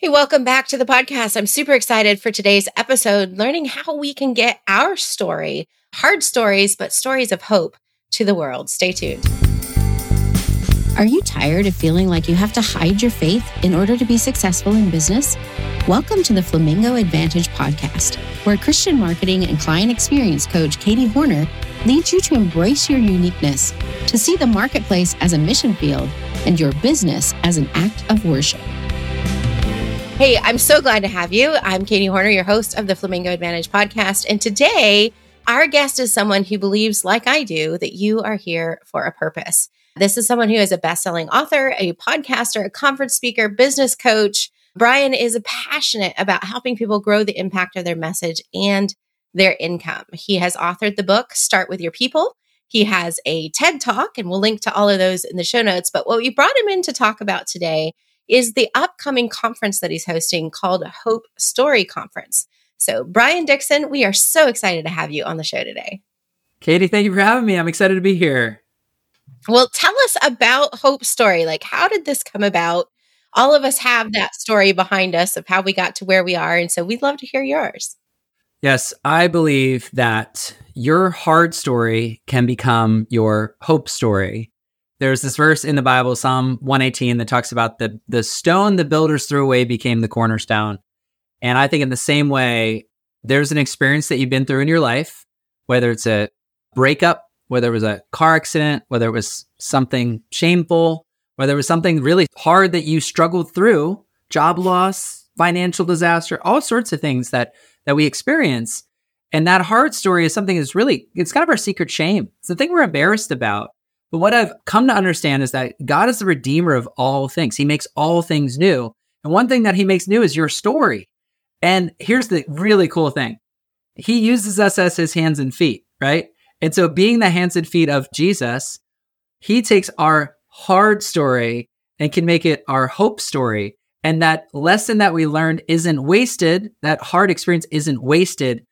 Hey, welcome back to the podcast. I'm super excited for today's episode, learning how we can get our story, hard stories, but stories of hope to the world. Stay tuned. Are you tired of feeling like you have to hide your faith in order to be successful in business? Welcome to the Flamingo Advantage podcast, where Christian marketing and client experience coach Katie Hornor leads you to embrace your uniqueness, to see the marketplace as a mission field and your business as an act of worship. Hey, I'm so glad to have you. I'm Katie Hornor, your host of the Flamingo Advantage podcast. And today, our guest is someone who believes, like I do, that you are here for a purpose. This is someone who is a best-selling author, a podcaster, a conference speaker, business coach. Brian is passionate about helping people grow the impact of their message and their income. He has authored the book, Start With Your People. He has a TED Talk, and we'll link to all of those in the show notes. But what we brought him in to talk about today is the upcoming conference that he's hosting called Hope Story Conference. So Brian Dixon, we are so excited to have you on the show today. Katie, thank you for having me. I'm excited to be here. Well, tell us about Hope Story. Like, how did this come about? All of us have that story behind us of how we got to where we are. And so we'd love to hear yours. Yes, I believe that your hard story can become your hope story. There's this verse in the Bible, Psalm 118, that talks about the stone the builders threw away became the cornerstone. And I think in the same way, there's an experience that you've been through in your life, whether it's a breakup, whether it was a car accident, whether it was something shameful, whether it was something really hard that you struggled through, job loss, financial disaster, all sorts of things that we experience. And that hard story is something that's really, it's kind of our secret shame. It's the thing we're embarrassed about. But what I've come to understand is that God is the redeemer of all things. He makes all things new. And one thing that he makes new is your story. And here's the really cool thing. He uses us as his hands and feet, right? And so being the hands and feet of Jesus, he takes our hard story and can make it our hope story. And that lesson that we learned isn't wasted. That hard experience isn't wasted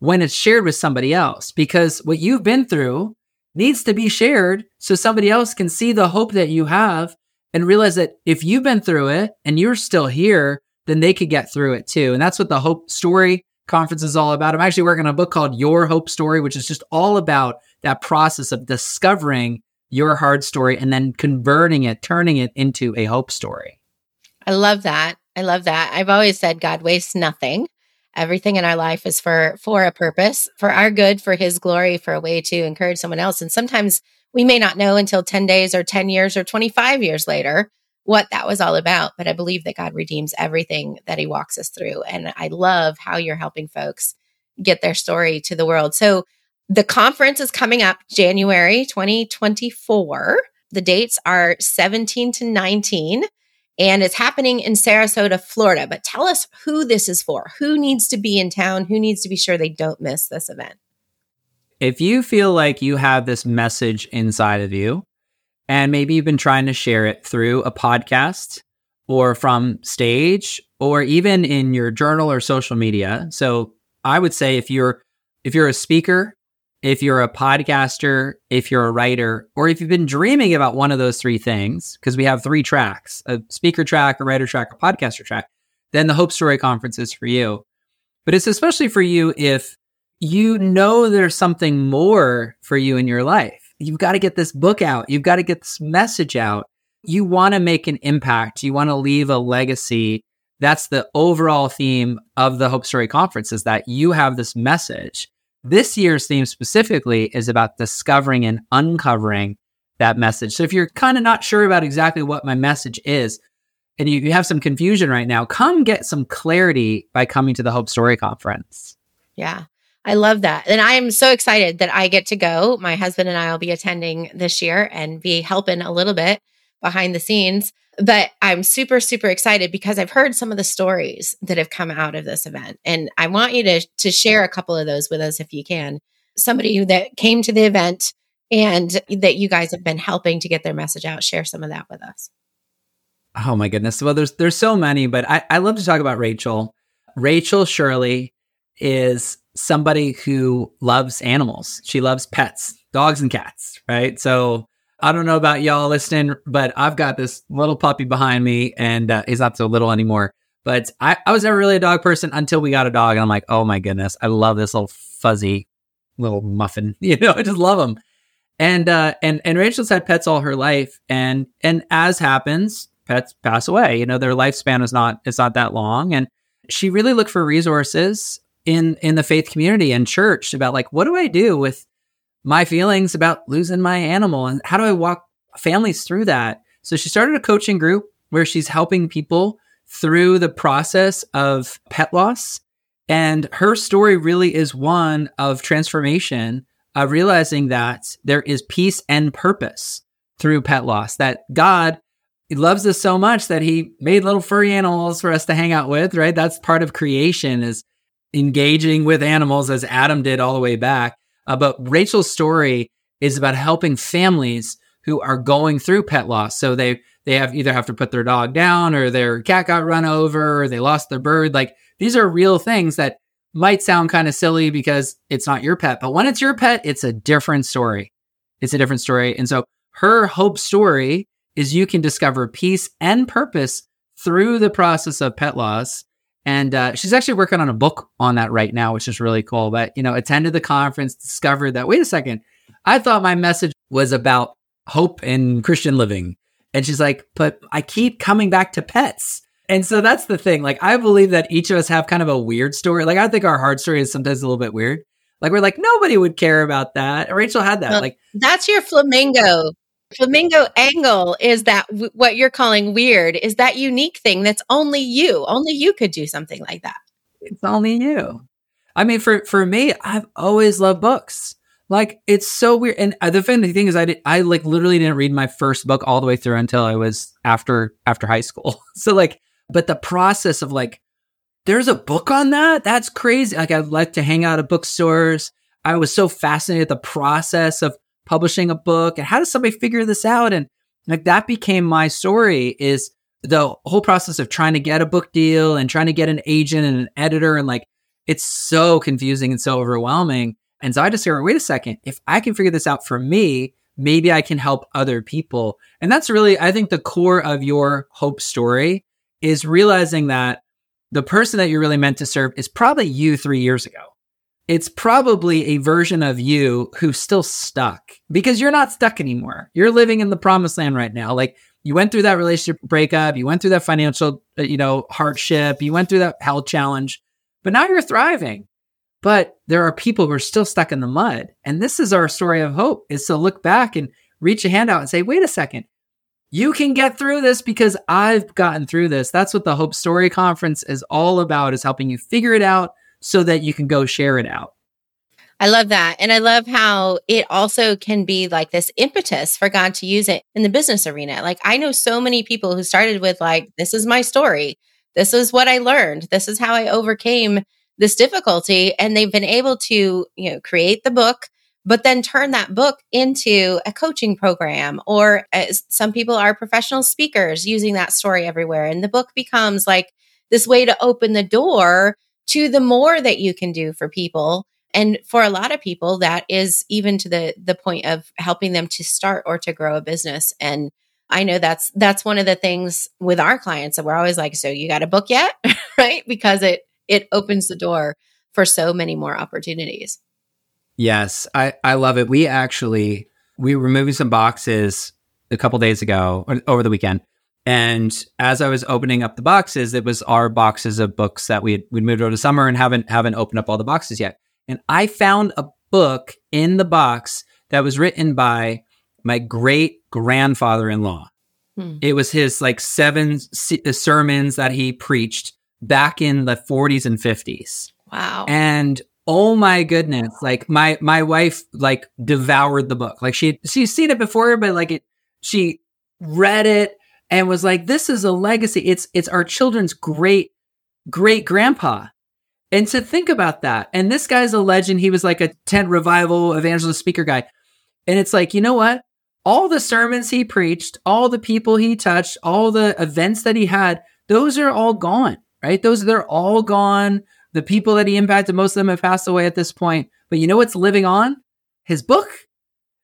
when it's shared with somebody else, because what you've been through needs to be shared so somebody else can see the hope that you have and realize that if you've been through it and you're still here, then they could get through it too. And that's what the Hope Story Conference is all about. I'm actually working on a book called Your Hope Story, which is just all about that process of discovering your hard story and then converting it, turning it into a hope story. I love that. I love that. I've always said God wastes nothing. Everything in our life is for a purpose, for our good, for his glory, for a way to encourage someone else. And sometimes we may not know until 10 days or 10 years or 25 years later what that was all about. But I believe that God redeems everything that he walks us through. And I love how you're helping folks get their story to the world. So the conference is coming up January 2024. The dates are 17 to 19. And it's happening in Sarasota, Florida. But tell us who this is for. Who needs to be in town? Who needs to be sure they don't miss this event? If you feel like you have this message inside of you, and maybe you've been trying to share it through a podcast or from stage or even in your journal or social media. So I would say if you're a speaker, if you're a podcaster, if you're a writer, or if you've been dreaming about one of those three things, because we have three tracks, a speaker track, a writer track, a podcaster track, then the Hope Story Conference is for you. But it's especially for you if you know there's something more for you in your life. You've got to get this book out. You've got to get this message out. You want to make an impact. You want to leave a legacy. That's the overall theme of the Hope Story Conference, is that you have this message. This year's theme specifically is about discovering and uncovering that message. So if you're kind of not sure about exactly what my message is, and you have some confusion right now, come get some clarity by coming to the Hope Story Conference. Yeah, I love that. And I am so excited that I get to go. My husband and I will be attending this year and be helping a little bit behind the scenes. But I'm super, super excited because I've heard some of the stories that have come out of this event. And I want you to share a couple of those with us if you can. Somebody that came to the event and that you guys have been helping to get their message out, share some of that with us. Oh my goodness. Well, there's so many, but I love to talk about Rachel. Rachel Shirley is somebody who loves animals. She loves pets, dogs and cats, right? So I don't know about y'all listening, but I've got this little puppy behind me, and he's not so little anymore. But I was never really a dog person until we got a dog. And I'm like, oh my goodness, I love this little fuzzy little muffin. You know, I just love them. And Rachel's had pets all her life. And as happens, pets pass away. You know, their lifespan is not that long. And she really looked for resources in the faith community and church about like, what do I do with my feelings about losing my animal? And how do I walk families through that? So she started a coaching group where she's helping people through the process of pet loss. And her story really is one of transformation, of realizing that there is peace and purpose through pet loss, that God, he loves us so much that he made little furry animals for us to hang out with, right? That's part of creation, is engaging with animals as Adam did all the way back. But Rachel's story is about helping families who are going through pet loss. So they have to put their dog down, or their cat got run over, or they lost their bird. Like, these are real things that might sound kind of silly because it's not your pet. But when it's your pet, it's a different story. It's a different story. And so her hope story is you can discover peace and purpose through the process of pet loss. And she's actually working on a book on that right now, which is really cool. But, you know, attended the conference, discovered that, wait a second, I thought my message was about hope and Christian living. And she's like, but I keep coming back to pets. And so that's the thing. Like, I believe that each of us have kind of a weird story. Like, I think our hard story is sometimes a little bit weird. Like, we're like, nobody would care about that. And Rachel had that. Well, like, that's your flamingo angle, is that what you're calling weird is that unique thing that's only you. Only you could do something like that. It's only you. I mean, for me, I've always loved books. Like, it's so weird. And the funny thing is I literally didn't read my first book all the way through until I was after high school. So like, but the process of like, there's a book on that? That's crazy. Like, I like to hang out at bookstores. I was so fascinated with the process of publishing a book, and how does somebody figure this out? And like, that became my story, is the whole process of trying to get a book deal and trying to get an agent and an editor. And like, it's so confusing and so overwhelming. And so I discovered, wait a second, if I can figure this out for me, maybe I can help other people. And that's really, I think, the core of your hope story, is realizing that the person that you're really meant to serve is probably you 3 years ago. It's probably a version of you who's still stuck, because you're not stuck anymore. You're living in the promised land right now. Like, you went through that relationship breakup, you went through that financial, hardship, you went through that health challenge, but now you're thriving. But there are people who are still stuck in the mud. And this is our story of hope, is to look back and reach a hand out and say, wait a second, you can get through this because I've gotten through this. That's what the Hope Story Conference is all about, is helping you figure it out, so that you can go share it out. I love that. And I love how it also can be like this impetus for God to use it in the business arena. Like, I know so many people who started with like, this is my story. This is what I learned. This is how I overcame this difficulty. And they've been able to, create the book, but then turn that book into a coaching program, or some people are professional speakers using that story everywhere. And the book becomes like this way to open the door to the more that you can do for people. And for a lot of people, that is even to the point of helping them to start or to grow a business. And I know that's one of the things with our clients that we're always like, so you got a book yet? Right? Because it opens the door for so many more opportunities. Yes, I love it. We were moving some boxes a couple days ago, over the weekend. And as I was opening up the boxes, it was our boxes of books that we'd moved over to summer and haven't opened up all the boxes yet. And I found a book in the box that was written by my great grandfather-in-law. It was his like seven sermons that he preached back in the 40s and 50s. Wow. And oh my goodness, like my wife like devoured the book. Like she's seen it before, but like she read it and was like, this is a legacy. It's our children's great, great grandpa. And to think about that, and this guy's a legend. He was like a tent revival evangelist speaker guy. And it's like, you know what? All the sermons he preached, all the people he touched, all the events that he had, those are all gone, right? They're all gone. The people that he impacted, most of them have passed away at this point. But you know what's living on? His book.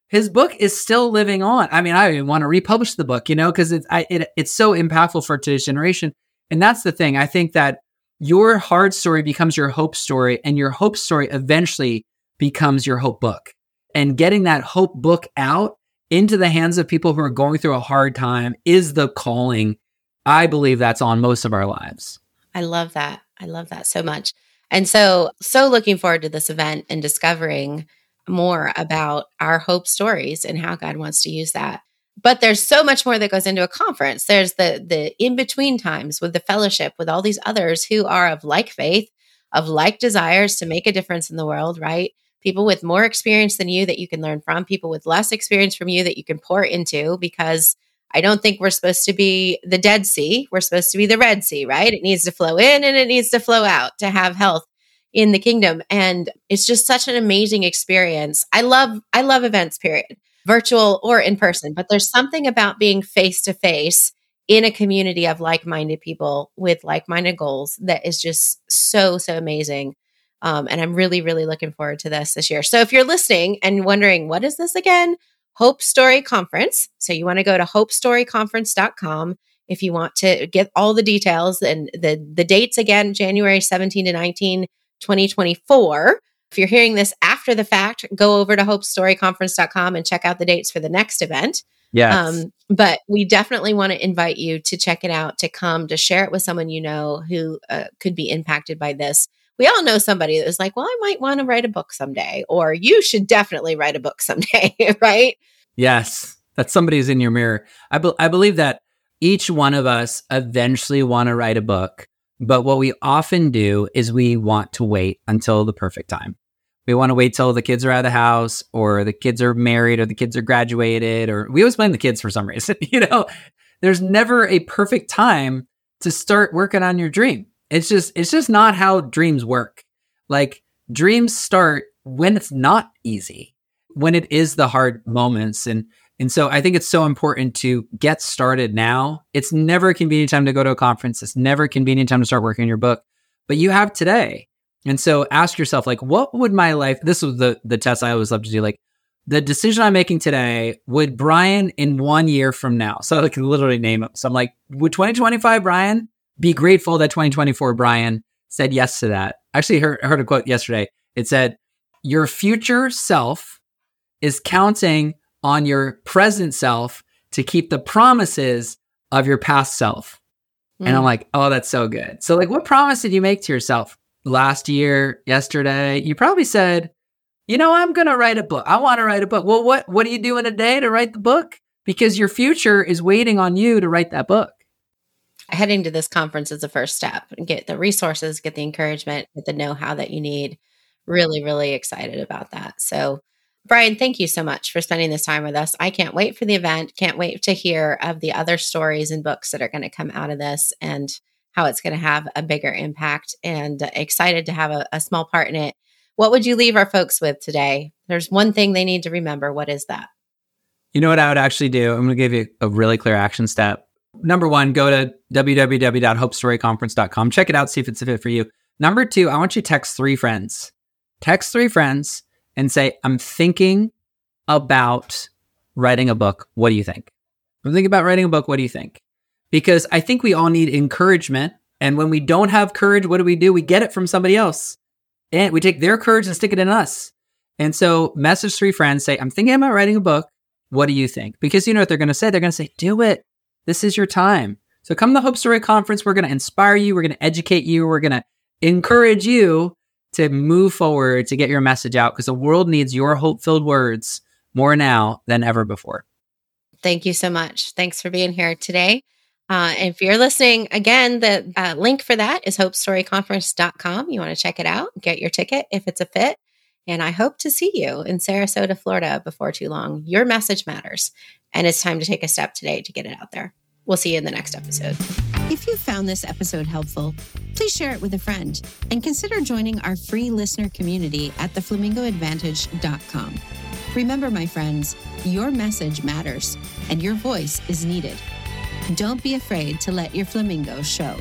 His book is still living on. I mean, I want to republish the book, because it's so impactful for today's generation. And that's the thing. I think that your hard story becomes your hope story, and your hope story eventually becomes your hope book. And getting that hope book out into the hands of people who are going through a hard time is the calling. I believe that's on most of our lives. I love that. I love that so much. And so looking forward to this event and discovering more about our hope stories and how God wants to use that. But there's so much more that goes into a conference. There's the in-between times with the fellowship, with all these others who are of like faith, of like desires to make a difference in the world, right? People with more experience than you that you can learn from, people with less experience from you that you can pour into, because I don't think we're supposed to be the Dead Sea. We're supposed to be the Red Sea, right? It needs to flow in and it needs to flow out to have health in the kingdom. And it's just such an amazing experience. I love events, period, virtual or in person, but there's something about being face-to-face in a community of like-minded people with like-minded goals that is just so, so amazing. And I'm really, really looking forward to this year. So if you're listening and wondering, what is this again? Hope Story Conference. So you want to go to hopestoryconference.com if you want to get all the details and the dates again, January 17 to 19, 2024. If you're hearing this after the fact, go over to hopestoryconference.com and check out the dates for the next event. Yes. But we definitely want to invite you to check it out, to come, to share it with someone you know who could be impacted by this. We all know somebody that was like, well, I might want to write a book someday, or you should definitely write a book someday, right? Yes, that somebody's in your mirror. I believe that each one of us eventually want to write a book, but what we often do is we want to wait until the perfect time. We want to wait till the kids are out of the house, or the kids are married, or the kids are graduated, or we always blame the kids for some reason. You know, there's never a perfect time to start working on your dream. It's just not how dreams work. Like, dreams start when it's not easy, when it is the hard moments. And so I think it's so important to get started now. It's never a convenient time to go to a conference. It's never a convenient time to start working on your book, but you have today. And so ask yourself, like, what would my life, this was the test I always love to do. Like, the decision I'm making today, would Brian in 1 year from now, so I can literally name him. So I'm like, would 2025 Brian be grateful that 2024 Brian said yes to that? I actually heard a quote yesterday. It said, your future self is counting on your present self to keep the promises of your past self. Mm. And I'm like, oh, that's so good. So, like, what promise did you make to yourself last year, yesterday? You probably said, you know, I'm going to write a book. I want to write a book. Well, what are you doing today to write the book? Because your future is waiting on you to write that book. Heading to this conference is the first step. Get the resources, get the encouragement, get the know-how that you need. Really, really excited about that. So, Brian, thank you so much for spending this time with us. I can't wait for the event. Can't wait to hear of the other stories and books that are going to come out of this and how it's going to have a bigger impact, and excited to have a small part in it. What would you leave our folks with today? There's one thing they need to remember. What is that? You know what I would actually do? I'm going to give you a really clear action step. Number one, go to www.hopestoryconference.com. Check it out. See if it's a fit for you. Number two, I want you to text three friends. Text three friends and say, I'm thinking about writing a book. What do you think? I'm thinking about writing a book. What do you think? Because I think we all need encouragement. And when we don't have courage, what do? We get it from somebody else. And we take their courage and stick it in us. And so message three friends, say, I'm thinking about writing a book. What do you think? Because you know what they're going to say. They're going to say, do it. This is your time. So come to the Hope Story Conference. We're going to inspire you. We're going to educate you. We're going to encourage you to move forward, to get your message out, because the world needs your hope-filled words more now than ever before. Thank you so much. Thanks for being here today. If you're listening, again, the link for that is hopestoryconference.com. You want to check it out, get your ticket if it's a fit. And I hope to see you in Sarasota, Florida before too long. Your message matters. And it's time to take a step today to get it out there. We'll see you in the next episode. If you found this episode helpful, please share it with a friend and consider joining our free listener community at theflamingoadvantage.com. Remember, my friends, your message matters and your voice is needed. Don't be afraid to let your flamingo show.